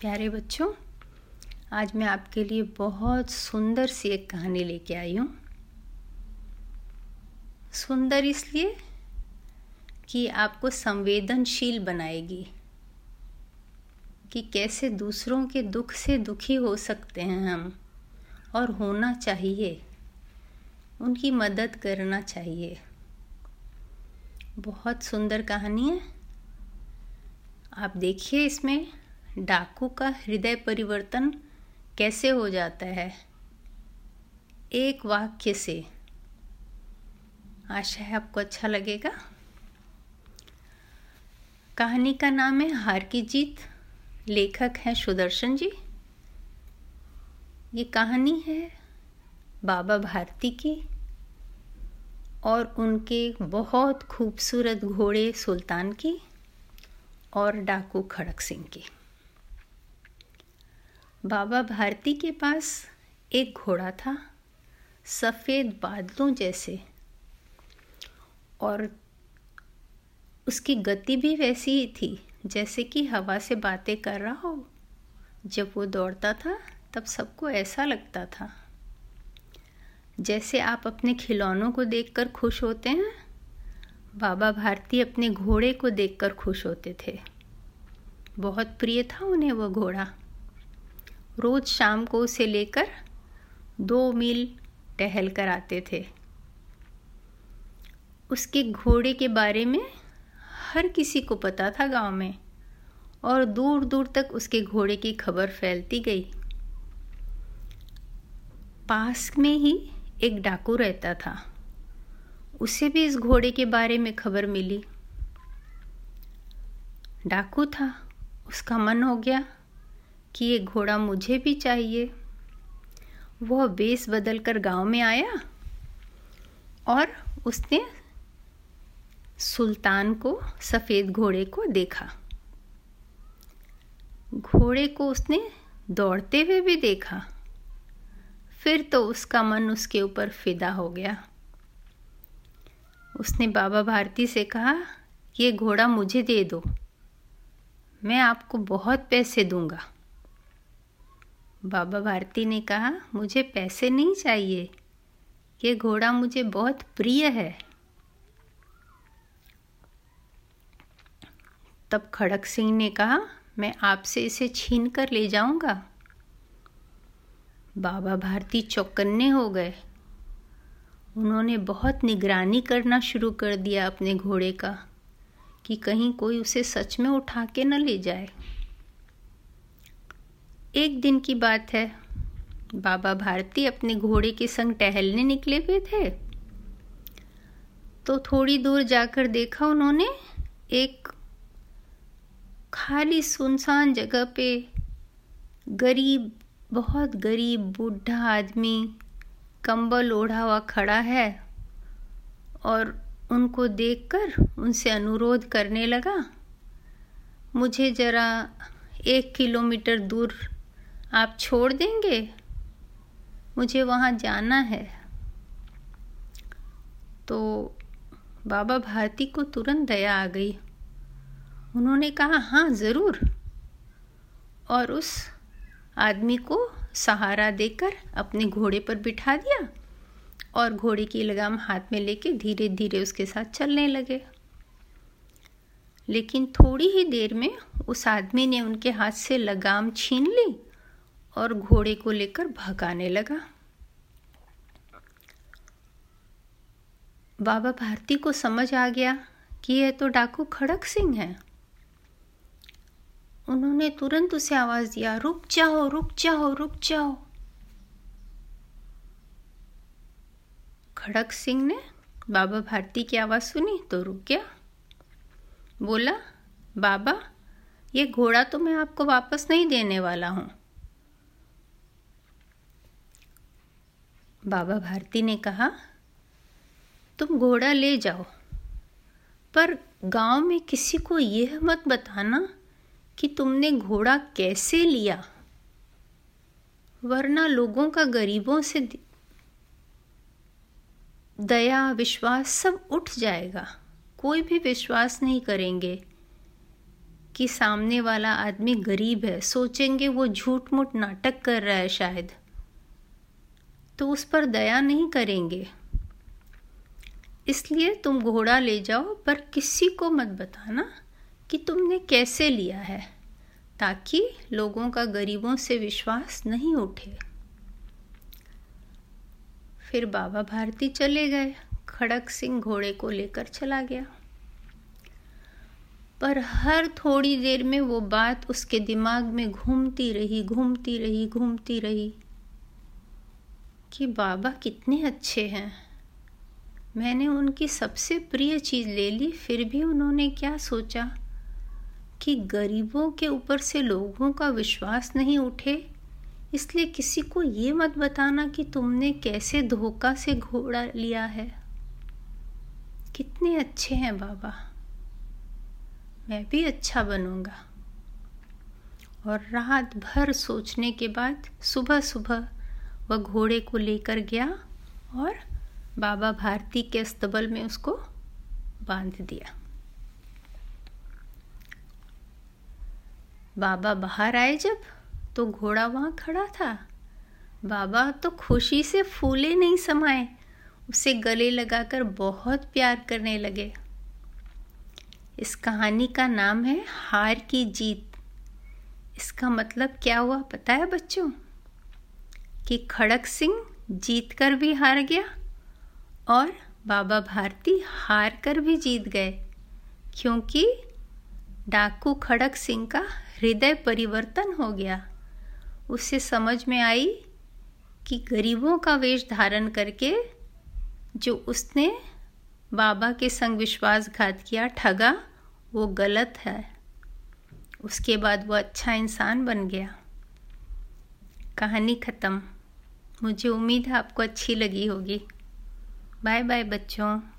प्यारे बच्चों, आज मैं आपके लिए बहुत सुंदर सी एक कहानी लेके आई हूँ। सुंदर इसलिए कि आपको संवेदनशील बनाएगी कि कैसे दूसरों के दुख से दुखी हो सकते हैं हम, और होना चाहिए, उनकी मदद करना चाहिए। बहुत सुंदर कहानी है, आप देखिए। इसमें डाकू का हृदय परिवर्तन कैसे हो जाता है एक वाक्य से। आशा है आपको अच्छा लगेगा। कहानी का नाम है हार की जीत। लेखक हैं सुदर्शन जी। ये कहानी है बाबा भारती की और उनके बहुत खूबसूरत घोड़े सुल्तान की और डाकू खड़क सिंह की। बाबा भारती के पास एक घोड़ा था सफ़ेद बादलों जैसे, और उसकी गति भी वैसी ही थी जैसे कि हवा से बातें कर रहा हो। जब वो दौड़ता था तब सबको ऐसा लगता था जैसे आप अपने खिलौनों को देखकर खुश होते हैं, बाबा भारती अपने घोड़े को देखकर खुश होते थे। बहुत प्रिय था उन्हें वो घोड़ा। रोज़ शाम को उसे लेकर 2 मील टहल कर आते थे। उसके घोड़े के बारे में हर किसी को पता था गांव में, और दूर दूर तक उसके घोड़े की खबर फैलती गई। पास में ही एक डाकू रहता था, उसे भी इस घोड़े के बारे में खबर मिली। डाकू था, उसका मन हो गया कि ये घोड़ा मुझे भी चाहिए। वह बेस बदल कर गाँव में आया और उसने सुल्तान को, सफ़ेद घोड़े को देखा। घोड़े को उसने दौड़ते हुए भी देखा। फिर तो उसका मन उसके ऊपर फिदा हो गया। उसने बाबा भारती से कहा, ये घोड़ा मुझे दे दो, मैं आपको बहुत पैसे दूंगा। बाबा भारती ने कहा, मुझे पैसे नहीं चाहिए, ये घोड़ा मुझे बहुत प्रिय है। तब खड़क सिंह ने कहा, मैं आपसे इसे छीन कर ले जाऊंगा। बाबा भारती चौकन्ने हो गए। उन्होंने बहुत निगरानी करना शुरू कर दिया अपने घोड़े का कि कहीं कोई उसे सच में उठा के न ले जाए। एक दिन की बात है, बाबा भारती अपने घोड़े के संग टहलने निकले हुए थे, तो थोड़ी दूर जाकर देखा उन्होंने एक खाली सुनसान जगह पे गरीब, बहुत गरीब बूढ़ा आदमी कंबल ओढ़ा हुआ खड़ा है, और उनको देखकर उनसे अनुरोध करने लगा, मुझे ज़रा 1 किलोमीटर दूर आप छोड़ देंगे, मुझे वहाँ जाना है। तो बाबा भारती को तुरंत दया आ गई। उन्होंने कहा, हाँ ज़रूर, और उस आदमी को सहारा देकर अपने घोड़े पर बिठा दिया और घोड़े की लगाम हाथ में लेके धीरे धीरे उसके साथ चलने लगे। लेकिन थोड़ी ही देर में उस आदमी ने उनके हाथ से लगाम छीन ली और घोड़े को लेकर भगाने लगा। बाबा भारती को समझ आ गया कि यह तो डाकू खड़क सिंह है। उन्होंने तुरंत उसे आवाज़ दिया, रुक जाओ, रुक जाओ, रुक जाओ। खड़क सिंह ने बाबा भारती की आवाज़ सुनी तो रुक गया। बोला, बाबा, ये घोड़ा तो मैं आपको वापस नहीं देने वाला हूँ। बाबा भारती ने कहा, तुम घोड़ा ले जाओ, पर गांव में किसी को यह मत बताना कि तुमने घोड़ा कैसे लिया, वरना लोगों का गरीबों से दया, विश्वास सब उठ जाएगा, कोई भी विश्वास नहीं करेंगे कि सामने वाला आदमी गरीब है, सोचेंगे वो झूठ मूठ नाटक कर रहा है शायद, तो उस पर दया नहीं करेंगे। इसलिए तुम घोड़ा ले जाओ पर किसी को मत बताना कि तुमने कैसे लिया है, ताकि लोगों का गरीबों से विश्वास नहीं उठे। फिर बाबा भारती चले गए, खड़क सिंह घोड़े को लेकर चला गया। पर हर थोड़ी देर में वो बात उसके दिमाग में घूमती रही कि बाबा कितने अच्छे हैं, मैंने उनकी सबसे प्रिय चीज़ ले ली, फिर भी उन्होंने क्या सोचा कि गरीबों के ऊपर से लोगों का विश्वास नहीं उठे, इसलिए किसी को ये मत बताना कि तुमने कैसे धोखा से घोड़ा लिया है। कितने अच्छे हैं बाबा, मैं भी अच्छा बनूंगा। और रात भर सोचने के बाद सुबह सुबह वह घोड़े को लेकर गया और बाबा भारती के अस्तबल में उसको बांध दिया। बाबा बाहर आए जब तो घोड़ा वहाँ खड़ा था। बाबा तो खुशी से फूले नहीं समाए, उसे गले लगाकर बहुत प्यार करने लगे। इस कहानी का नाम है हार की जीत। इसका मतलब क्या हुआ पता है बच्चों? कि खड़क सिंह जीत कर भी हार गया और बाबा भारती हार कर भी जीत गए, क्योंकि डाकू खड़क सिंह का हृदय परिवर्तन हो गया। उसे समझ में आई कि गरीबों का वेश धारण करके जो उसने बाबा के संग विश्वासघात किया, ठगा, वो गलत है। उसके बाद वो अच्छा इंसान बन गया। कहानी ख़त्म। मुझे उम्मीद है आपको अच्छी लगी होगी। बाय बाय बच्चों।